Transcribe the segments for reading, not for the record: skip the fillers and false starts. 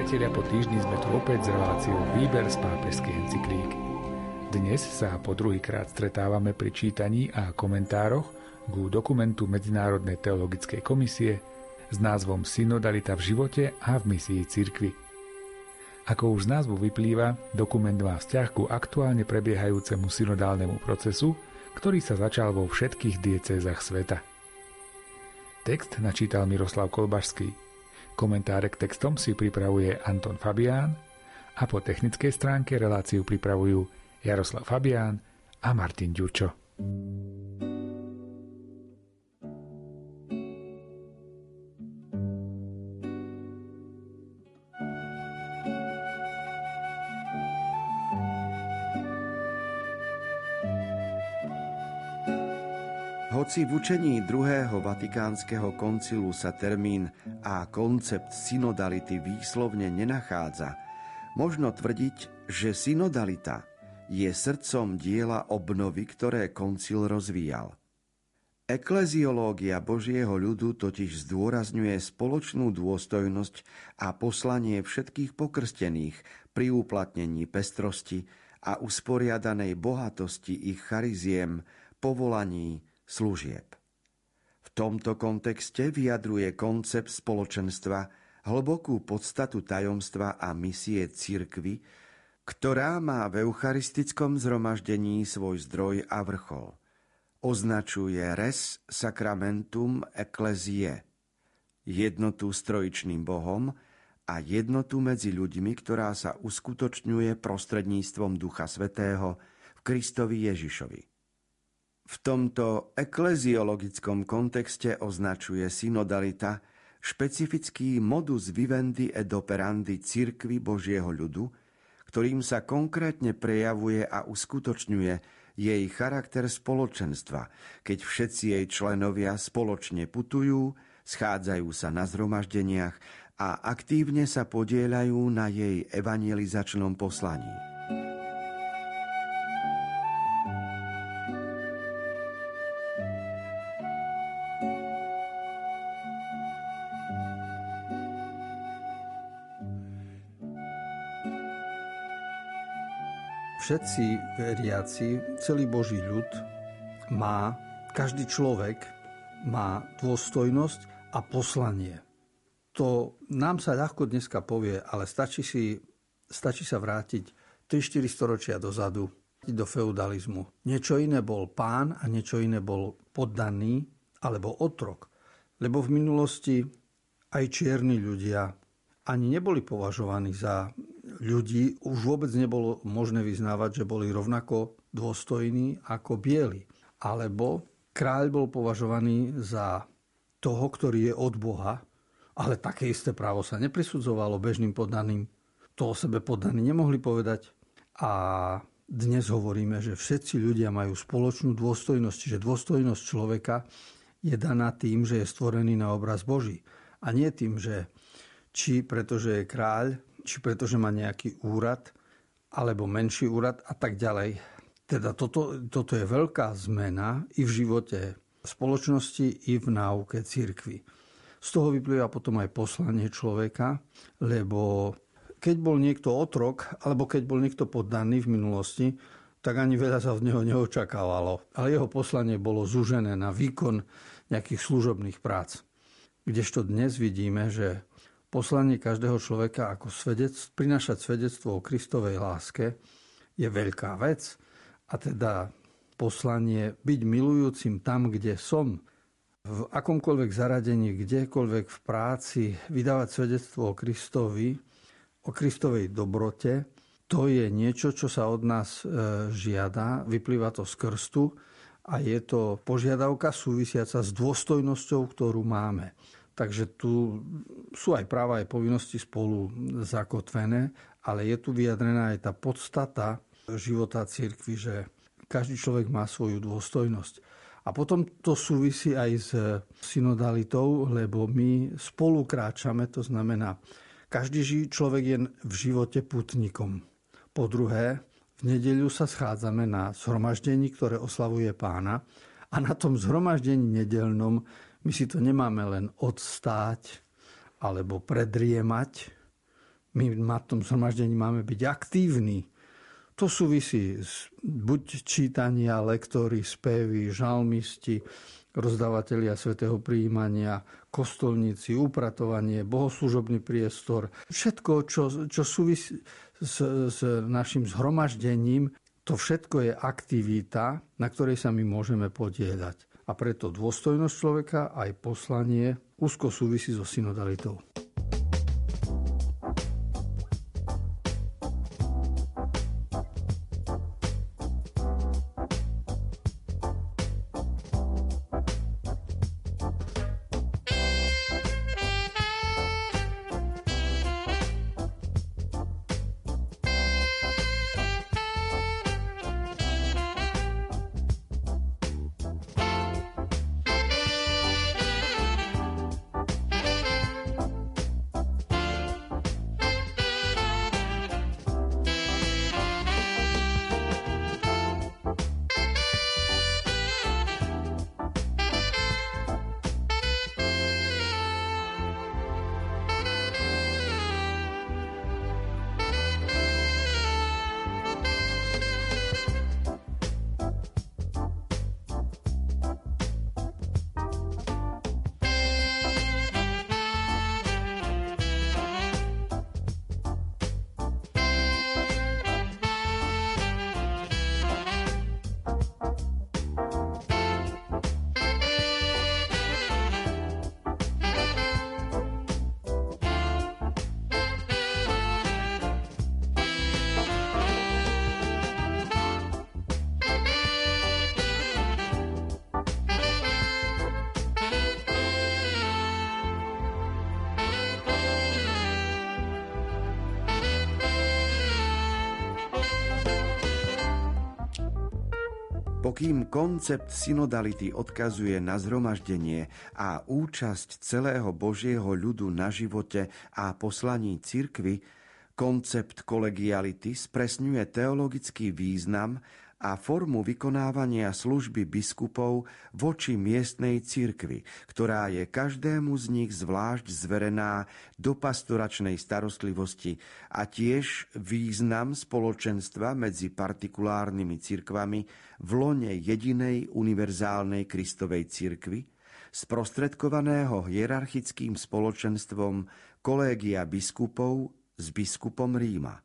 priatelia, po týždni sme tu opäť s reláciou Výber z pápežskej encyklíky. Dnes sa po druhýkrát stretávame pri čítaní a komentároch k dokumentu Medzinárodnej teologickej komisie s názvom Synodalita v živote a v misii cirkvi. Ako už z názvu vyplýva, dokument má vzťah ku aktuálne prebiehajúcemu synodálnemu procesu, ktorý sa začal vo všetkých diecézach sveta. Text načítal Miroslav Kolbašský. Komentáre k textom si pripravuje Anton Fabián a po technickej stránke reláciu pripravujú Jaroslav Fabián a Martin Ďurčo. Hoci v učení druhého Vatikánskeho koncilu sa termín a koncept synodality výslovne nenachádza, možno tvrdiť, že synodalita je srdcom diela obnovy, ktoré koncil rozvíjal. Ekleziológia Božieho ľudu totiž zdôrazňuje spoločnú dôstojnosť a poslanie všetkých pokrstených pri uplatnení pestrosti a usporiadanej bohatosti ich chariziem, povolaní, služieb. V tomto kontexte vyjadruje koncept spoločenstva hlbokú podstatu tajomstva a misie cirkvi, ktorá má v eucharistickom zhromaždení svoj zdroj a vrchol. Označuje res sacramentum ecclesiae, jednotu s trojičným Bohom a jednotu medzi ľuďmi, ktorá sa uskutočňuje prostredníctvom Ducha Svätého v Kristovi Ježišovi. V tomto ekleziologickom kontexte označuje synodalita špecifický modus vivendi ed operandi cirkvi Božieho ľudu, ktorým sa konkrétne prejavuje a uskutočňuje jej charakter spoločenstva, keď všetci jej členovia spoločne putujú, schádzajú sa na zhromaždeniach a aktívne sa podieľajú na jej evangelizačnom poslaní. Všetci veriaci, celý Boží ľud má, každý človek má dôstojnosť a poslanie. To nám sa ľahko dneska povie, ale stačí sa vrátiť 3-4 storočia dozadu, do feudalizmu. Niečo iné bol pán a niečo iné bol poddaný alebo otrok. Lebo v minulosti aj čierni ľudia ani neboli považovaní za ľudí, už vôbec nebolo možné vyznávať, že boli rovnako dôstojní ako bieli. Alebo kráľ bol považovaný za toho, ktorý je od Boha, ale také isté právo sa neprisudzovalo bežným poddaným. To o sebe poddaní nemohli povedať. A dnes hovoríme, že všetci ľudia majú spoločnú dôstojnosť, čiže dôstojnosť človeka je daná tým, že je stvorený na obraz Boží. A nie tým, že či pretože je kráľ, či pretože má nejaký úrad, alebo menší úrad a tak ďalej. Teda toto je veľká zmena i v živote spoločnosti, i v náuke cirkvi. Z toho vyplýva potom aj poslanie človeka, lebo keď bol niekto otrok, alebo keď bol niekto poddaný v minulosti, tak ani veľa sa od neho neočakávalo. Ale jeho poslanie bolo zužené na výkon nejakých služobných prác. Kdežto dnes vidíme, že poslanie každého človeka ako prinášať svedectvo o Kristovej láske je veľká vec. A teda poslanie byť milujúcim tam, kde som, v akomkoľvek zaradení, kdekoľvek v práci, vydávať svedectvo o Kristovi, o Kristovej dobrote, to je niečo, čo sa od nás žiada, vyplýva to z krstu a je to požiadavka súvisiaca s dôstojnosťou, ktorú máme. Takže tu sú aj práva, aj povinnosti spolu zakotvené, ale je tu vyjadrená aj tá podstata života cirkvi, že každý človek má svoju dôstojnosť. A potom to súvisí aj s synodalitou, lebo my spolu kráčame, to znamená, každý človek je v živote putnikom. Po druhé, v nedeľu sa schádzame na zhromaždení, ktoré oslavuje Pána a na tom zhromaždení nedeľnom my si to nemáme len odstáť alebo predriemať. my na tom zhromaždení máme byť aktívni. To súvisí s buď čítania, lektóri, spevy, žalmisti, rozdávatelia svätého prijímania, kostolníci, upratovanie, bohoslúžobný priestor. Všetko, čo súvisí s našim zhromaždením, to všetko je aktivita, na ktorej sa my môžeme podieľať. A preto dôstojnosť človeka aj poslanie úzko súvisí so synodalitou. Pokým koncept synodality odkazuje na zhromaždenie a účasť celého Božieho ľudu na živote a poslaní cirkvi, koncept kolegiality spresňuje teologický význam a formu vykonávania služby biskupov voči miestnej cirkvi, ktorá je každému z nich zvlášť zverená do pastoračnej starostlivosti a tiež význam spoločenstva medzi partikulárnymi cirkvami v lone jedinej univerzálnej Kristovej cirkvi, sprostredkovaného hierarchickým spoločenstvom kolégia biskupov s biskupom Ríma.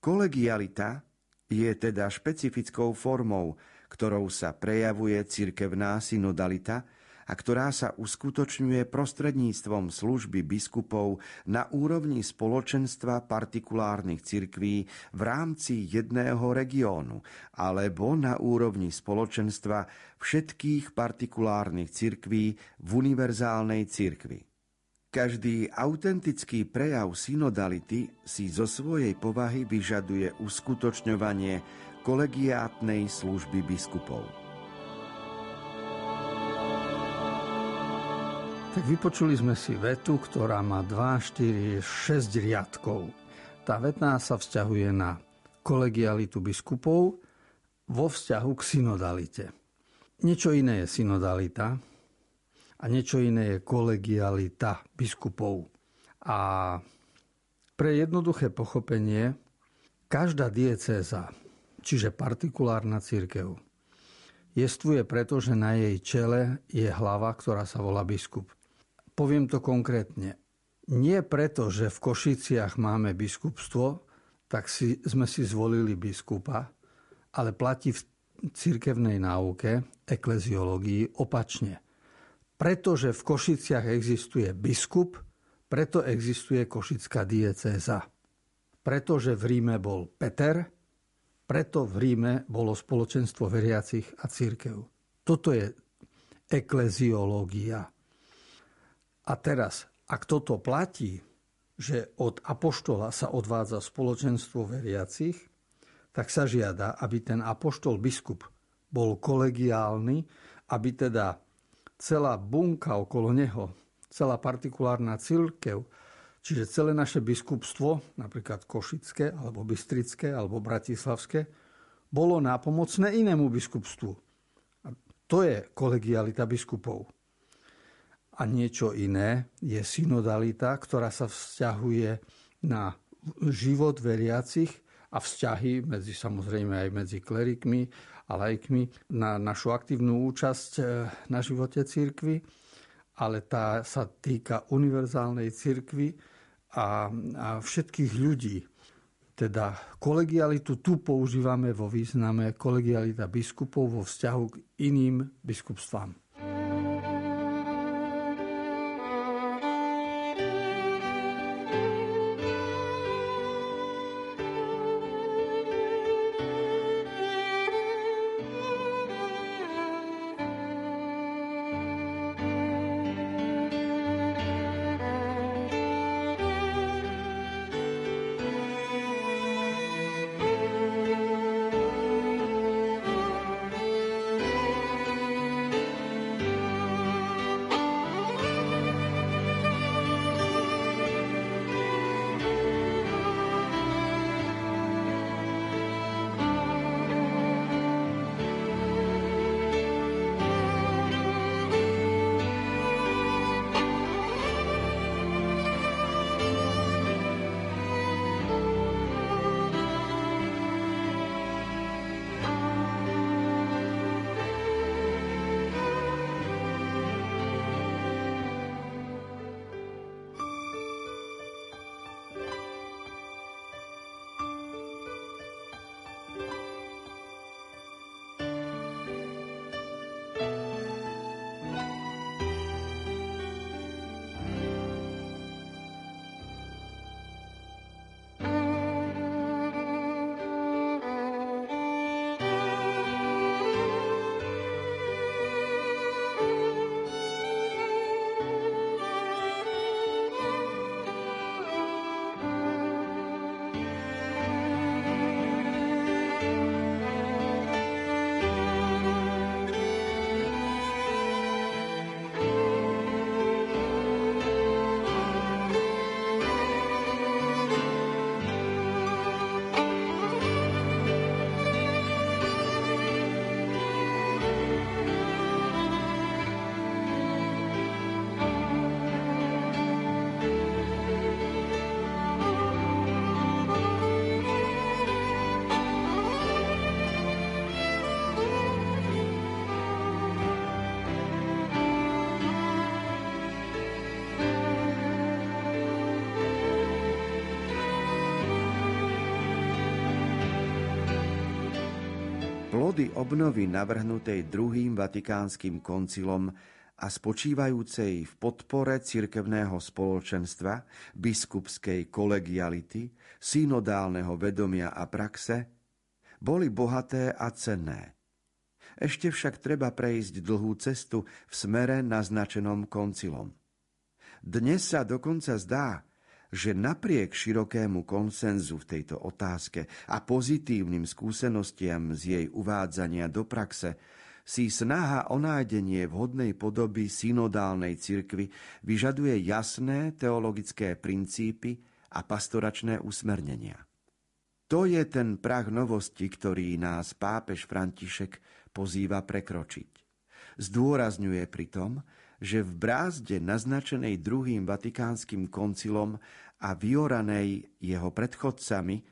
Kolegialita je teda špecifickou formou, ktorou sa prejavuje cirkevná synodalita a ktorá sa uskutočňuje prostredníctvom služby biskupov na úrovni spoločenstva partikulárnych cirkví v rámci jedného regiónu alebo na úrovni spoločenstva všetkých partikulárnych cirkví v univerzálnej cirkvi. Každý autentický prejav synodality si zo svojej povahy vyžaduje uskutočňovanie kolegiátnej služby biskupov. Tak vypočuli sme si vetu, ktorá má 2, 4, 6 riadkov. Tá veta sa vzťahuje na kolegialitu biskupov vo vzťahu k synodalite. Niečo iné je synodalita a niečo iné je kolegialita biskupov. A pre jednoduché pochopenie, každá diecéza, čiže partikulárna cirkev, jestvuje preto, že na jej čele je hlava, ktorá sa volá biskup. Poviem to konkrétne. Nie preto, že v Košiciach máme biskupstvo, tak sme si zvolili biskupa, ale platí v cirkevnej náuke, ekleziológii, opačne. Pretože v Košiciach existuje biskup, preto existuje košická diecéza. Pretože v Ríme bol Peter, preto v Ríme bolo spoločenstvo veriacich a cirkev. Toto je ekleziológia. A teraz, ak toto platí, že od apoštola sa odvádza spoločenstvo veriacich, tak sa žiada, aby ten apoštol biskup bol kolegiálny, aby teda celá bunka okolo neho, celá partikulárna cirkev, čiže celé naše biskupstvo, napríklad košické, alebo bystrické, alebo bratislavské, bolo nápomocné inému biskupstvu. A to je kolegialita biskupov. A A niečo iné je synodalita, ktorá sa vzťahuje na život veriacich a vzťahy medzi, samozrejme aj medzi klerikmi a laikmi, na našu aktívnu účasť na živote cirkvi, ale tá sa týka univerzálnej cirkvi a všetkých ľudí. Teda kolegialitu tu používame vo význame kolegialita biskupov vo vzťahu k iným biskupstvám. Plody obnovy navrhnutej druhým vatikánskym koncilom a spočívajúcej v podpore cirkevného spoločenstva, biskupskej kolegiality, synodálneho vedomia a praxe, boli bohaté a cenné. Ešte však treba prejsť dlhú cestu v smere naznačenom koncilom. Dnes sa dokonca zdá, že napriek širokému konsenzu v tejto otázke a pozitívnym skúsenostiam z jej uvádzania do praxe si snaha o nájdenie vhodnej podoby synodálnej cirkvi vyžaduje jasné teologické princípy a pastoračné usmernenia. To je ten prah novosti, ktorý nás pápež František pozýva prekročiť. Zdôrazňuje pritom, že v brázde naznačenej druhým vatikánskym koncilom a vyoranej jeho predchodcami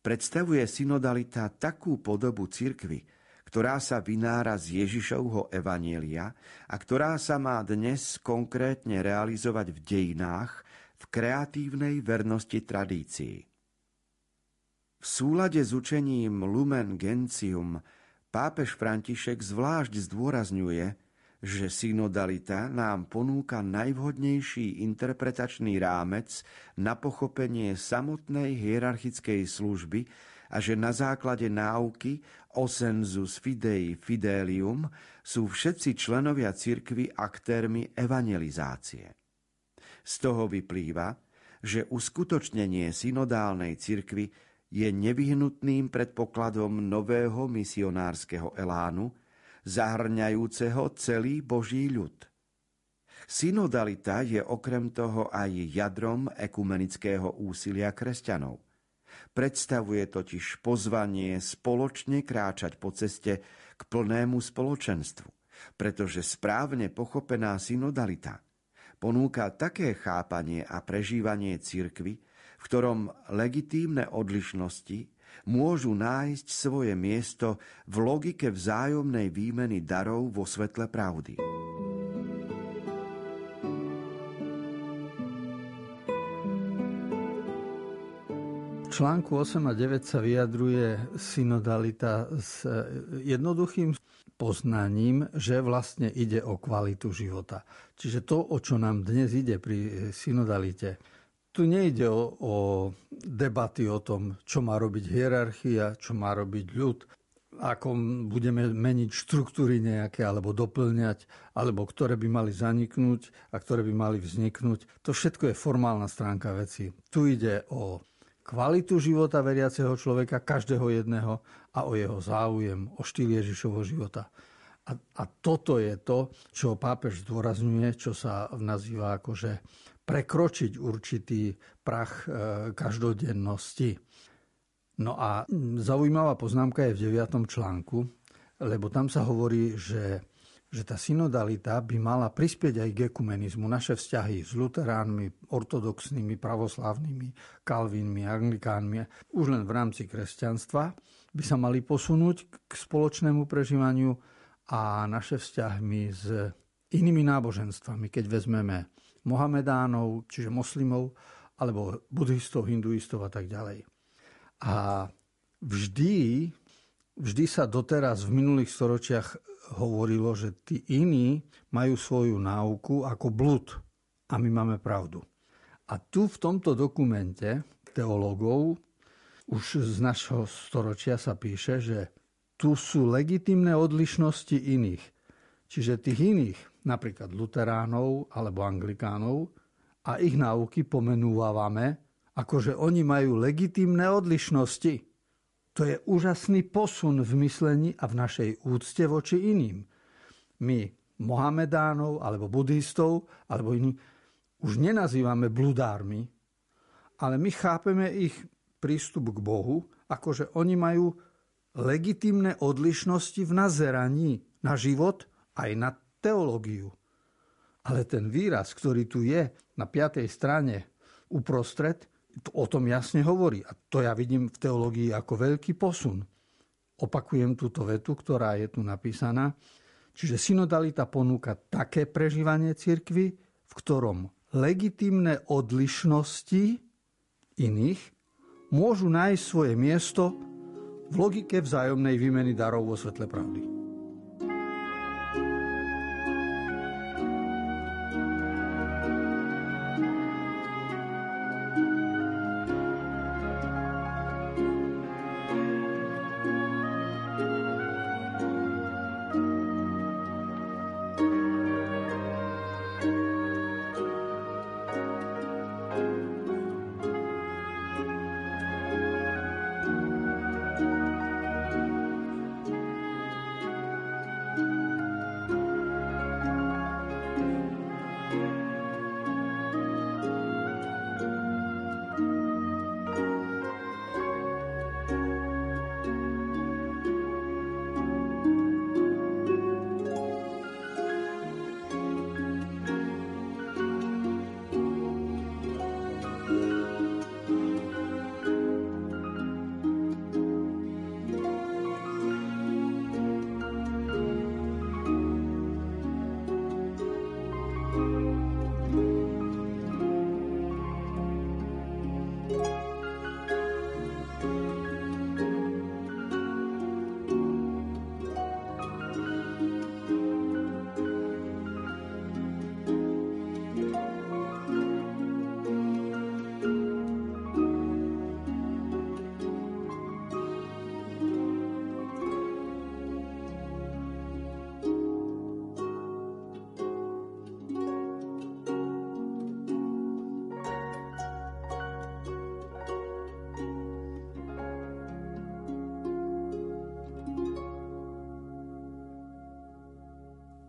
predstavuje synodalita takú podobu cirkvi, ktorá sa vynára z Ježišovho evanielia a ktorá sa má dnes konkrétne realizovať v dejinách v kreatívnej vernosti tradícii. V súlade s učením Lumen Gentium pápež František zvlášť zdôrazňuje, že synodalita nám ponúka najvhodnejší interpretačný rámec na pochopenie samotnej hierarchickej služby a že na základe náuky o sensus fidei fidelium sú všetci členovia cirkvi aktérmi evangelizácie. Z toho vyplýva, že uskutočnenie synodálnej cirkvi je nevyhnutným predpokladom nového misionárskeho elánu, zahrňajúceho celý Boží ľud. Synodalita je okrem toho aj jadrom ekumenického úsilia kresťanov. Predstavuje totiž pozvanie spoločne kráčať po ceste k plnému spoločenstvu, pretože správne pochopená synodalita ponúka také chápanie a prežívanie cirkvi, v ktorom legitímne odlišnosti môžu nájsť svoje miesto v logike vzájomnej výmeny darov vo svetle pravdy. V článku 8 a 9 sa vyjadruje synodalita s jednoduchým poznaním, že vlastne ide o kvalitu života. Čiže to, o čo nám dnes ide pri synodalite. Tu nejde o debaty o tom, čo má robiť hierarchia, čo má robiť ľud, ako budeme meniť štruktúry nejaké, alebo doplňať, alebo ktoré by mali zaniknúť a ktoré by mali vzniknúť. To všetko je formálna stránka veci. Tu ide o kvalitu života veriaceho človeka, každého jedného, a o jeho záujem, o štýl Ježišovho života. A toto je to, čo pápež zdôrazňuje, čo sa nazýva akože prekročiť určitý prach každodennosti. No a zaujímavá poznámka je v 9. článku, lebo tam sa hovorí, že tá synodalita by mala prispieť aj k ekumenizmu. Naše vzťahy s luteránmi, ortodoxnými, pravoslávnymi, kalvínmi, anglikánmi, už len v rámci kresťanstva, by sa mali posunúť k spoločnému prežívaniu a naše vzťahy s inými náboženstvami. Keď vezmeme mohamedánov, čiže moslimov, alebo buddhistov, hinduistov a tak ďalej. A vždy sa doteraz v minulých storočiach hovorilo, že tí iní majú svoju náuku ako blud a my máme pravdu. A tu v tomto dokumente teológov už z našho storočia sa píše, že tu sú legitímne odlišnosti iných. Čiže tých iných, napríklad luteránov alebo anglikánov, a ich náuky pomenúvávame, akože oni majú legitímne odlišnosti. To je úžasný posun v myslení a v našej úcte voči iným. My mohamedánov, alebo buddhistov, alebo iní už nenazývame bludármi, ale my chápeme ich prístup k Bohu, akože oni majú legitímne odlišnosti v nazeraní na život aj na teológiu. Ale ten výraz, ktorý tu je na 5. strane uprostred, o tom jasne hovorí. A to ja vidím v teológii ako veľký posun. Opakujem túto vetu, ktorá je tu napísaná. Čiže synodalita ponúka také prežívanie cirkvi, v ktorom legitímne odlišnosti iných môžu nájsť svoje miesto v logike vzájomnej výmeny darov vo svetle pravdy.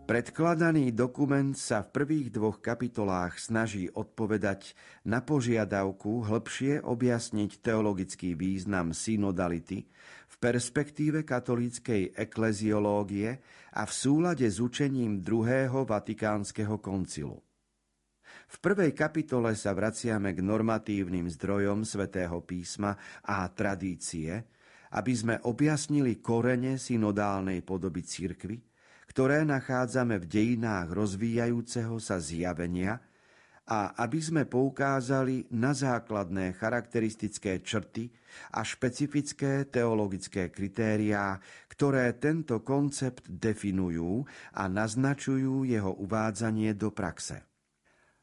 Predkladaný dokument sa v prvých dvoch kapitolách snaží odpovedať na požiadavku hĺbšie objasniť teologický význam synodality v perspektíve katolíckej ekleziológie a v súlade s učením druhého Vatikánskeho koncilu. V prvej kapitole sa vraciame k normatívnym zdrojom Svätého písma a tradície, aby sme objasnili korene synodálnej podoby cirkvi, ktoré nachádzame v dejinách rozvíjajúceho sa zjavenia, a aby sme poukázali na základné charakteristické črty a špecifické teologické kritériá, ktoré tento koncept definujú a naznačujú jeho uvádzanie do praxe.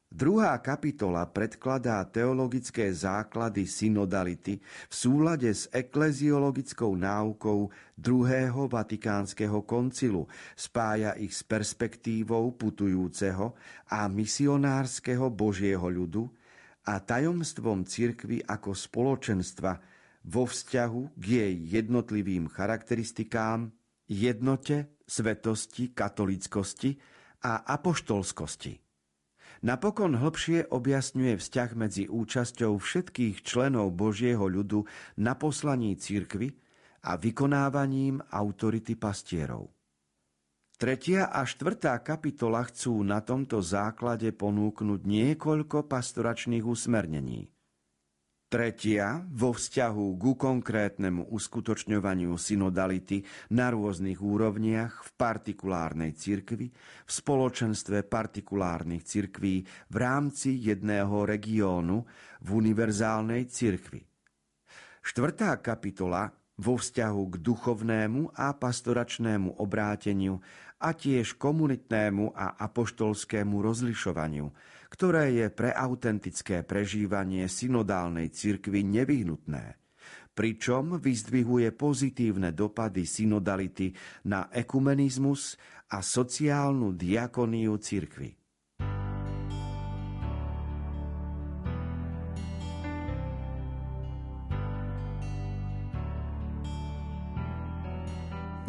Druhá kapitola predkladá teologické základy synodality v súlade s ekleziologickou náukou druhého Vatikánskeho koncilu, spája ich s perspektívou putujúceho a misionárskeho Božieho ľudu a tajomstvom cirkvi ako spoločenstva vo vzťahu k jej jednotlivým charakteristikám, jednote, svetosti, katolíckosti a apoštolskosti. Napokon hlbšie objasňuje vzťah medzi účasťou všetkých členov Božieho ľudu na poslaní cirkvi a vykonávaním autority pastierov. Tretia a štvrtá kapitola chcú na tomto základe ponúknuť niekoľko pastoračných usmernení. Tretia vo vzťahu ku konkrétnemu uskutočňovaniu synodality na rôznych úrovniach v partikulárnej cirkvi, v spoločenstve partikulárnych cirkví v rámci jedného regiónu v univerzálnej cirkvi. Štvrtá kapitola vo vzťahu k duchovnému a pastoračnému obráteniu a tiež komunitnému a apoštolskému rozlišovaniu, ktoré je pre autentické prežívanie synodálnej cirkvi nevyhnutné, pričom vyzdvihuje pozitívne dopady synodality na ekumenizmus a sociálnu diakóniu cirkvi.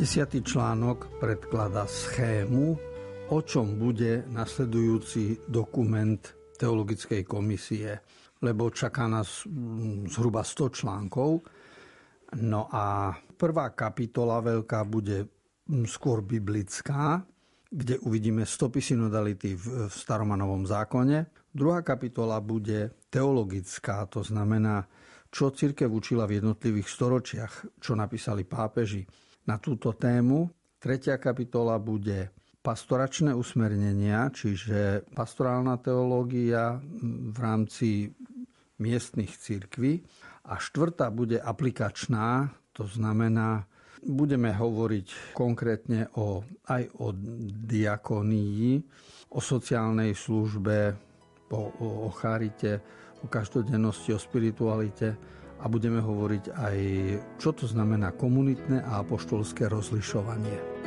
Desiatý článok predkladá schému, o čom bude nasledujúci dokument teologickej komisie, lebo čaká nás zhruba 100 článkov. No a prvá kapitola veľká bude skôr biblická, kde uvidíme stopy synodality v Starom a Novom zákone. Druhá kapitola bude teologická, to znamená, čo cirkev učila v jednotlivých storočiach, čo napísali pápeži na túto tému. Tretia kapitola bude pastoračné usmernenia, čiže pastorálna teológia v rámci miestnych cirkví. A štvrtá bude aplikačná, to znamená, budeme hovoriť konkrétne aj o diakonii, o sociálnej službe, o charite, o každodennosti, o spiritualite a budeme hovoriť aj, čo to znamená komunitné a apoštolské rozlišovanie.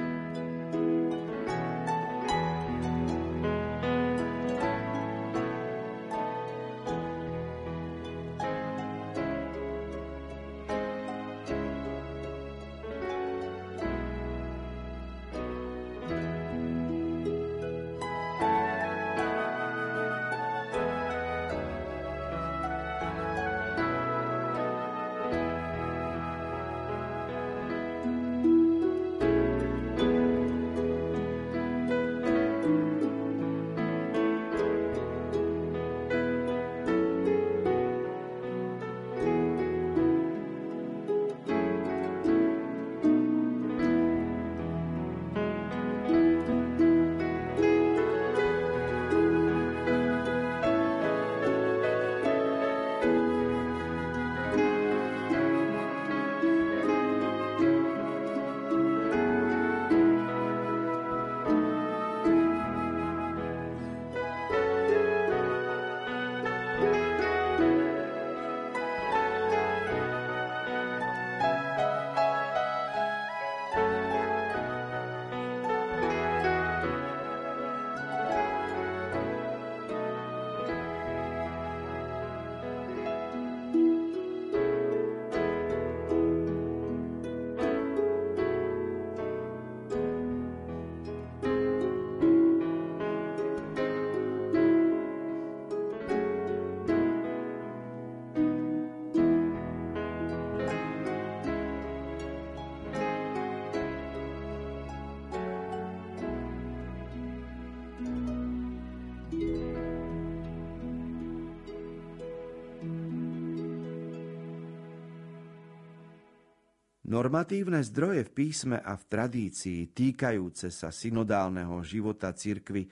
Normatívne zdroje v písme a v tradícii týkajúce sa synodálneho života cirkvi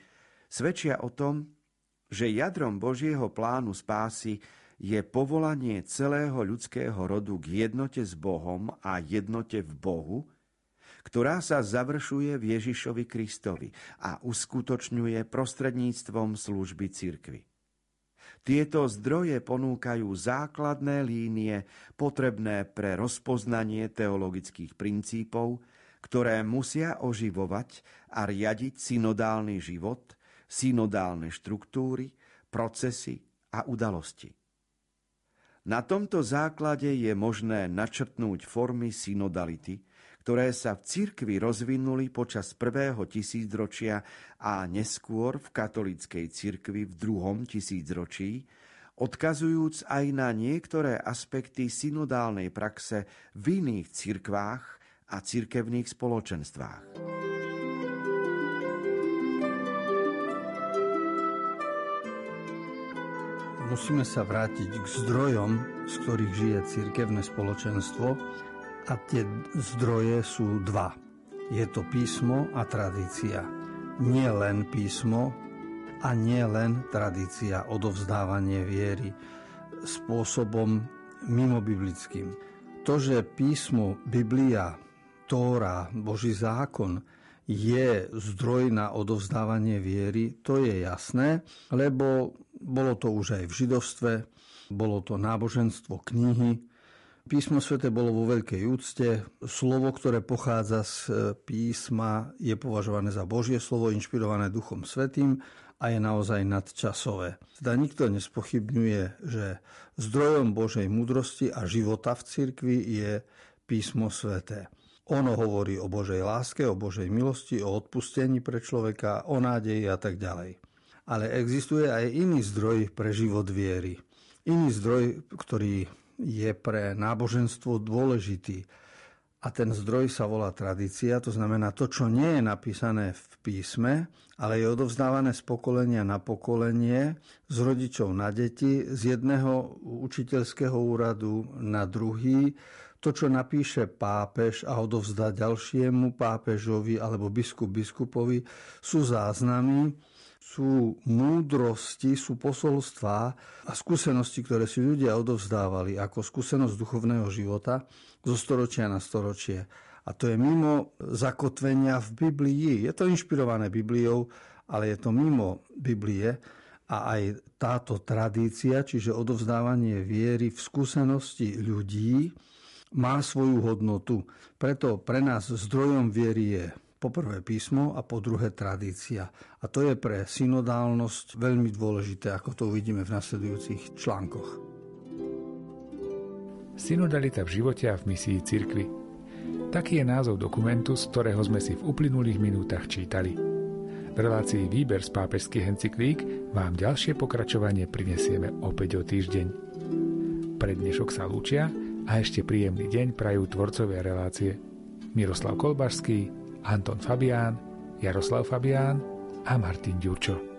svedčia o tom, že jadrom Božieho plánu spásy je povolanie celého ľudského rodu k jednote s Bohom a jednote v Bohu, ktorá sa završuje v Ježišovi Kristovi a uskutočňuje prostredníctvom služby cirkvi. Tieto zdroje ponúkajú základné línie potrebné pre rozpoznanie teologických princípov, ktoré musia oživovať a riadiť synodálny život, synodálne štruktúry, procesy a udalosti. Na tomto základe je možné načrtnúť formy synodality, ktoré sa v cirkvi rozvinuli počas prvého tisícročia a neskôr v katolíckej cirkvi v druhom tisícročí, odkazujúc aj na niektoré aspekty synodálnej praxe v iných cirkvách a cirkevných spoločenstvách. Musíme sa vrátiť k zdrojom, z ktorých žije cirkevné spoločenstvo, a tie zdroje sú dva. Je to písmo a tradícia. Nie len písmo a nie len tradícia, odovzdávanie viery spôsobom mimobiblickým. To, že písmo, Biblia, Tóra, Boží zákon je zdroj na odovzdávanie viery, to je jasné, lebo bolo to už aj v židovstve, bolo to náboženstvo, knihy. Písmo sväté bolo vo veľkej úcte. Slovo, ktoré pochádza z písma, je považované za Božie slovo, inšpirované Duchom Svätým a je naozaj nadčasové. Teda nikto nespochybňuje, že zdrojom Božej múdrosti a života v cirkvi je písmo sväté. Ono hovorí o Božej láske, o Božej milosti, o odpustení pre človeka, o nádeji a tak ďalej. Ale existuje aj iný zdroj pre život viery. Iný zdroj, ktorý je pre náboženstvo dôležitý. A ten zdroj sa volá tradícia, to znamená to, čo nie je napísané v písme, ale je odovzdávané z pokolenia na pokolenie, z rodičov na deti, z jedného učiteľského úradu na druhý. To, čo napíše pápež a odovzdá ďalšiemu pápežovi alebo biskupovi, sú záznamy, sú múdrosti, sú posolstvá a skúsenosti, ktoré si ľudia odovzdávali ako skúsenosť duchovného života zo storočia na storočie. A to je mimo zakotvenia v Biblii. Je to inšpirované Bibliou, ale je to mimo Biblie. A aj táto tradícia, čiže odovzdávanie viery v skúsenosti ľudí, má svoju hodnotu. Preto pre nás zdrojom viery je po prvé písmo a po druhé tradícia. A to je pre synodálnosť veľmi dôležité, ako to uvidíme v nasledujúcich článkoch. Synodalita v živote a v misii cirkvi. Taký je názov dokumentu, z ktorého sme si v uplynulých minútach čítali. V relácii Výber z pápežských encyklík vám ďalšie pokračovanie prinesieme opäť o týždeň. Pre dnešok sa lúčia a ešte príjemný deň prajú tvorcovia relácie Miroslav Kolbašský, Anton Fabián, Jaroslav Fabián a Martin Ďurčo.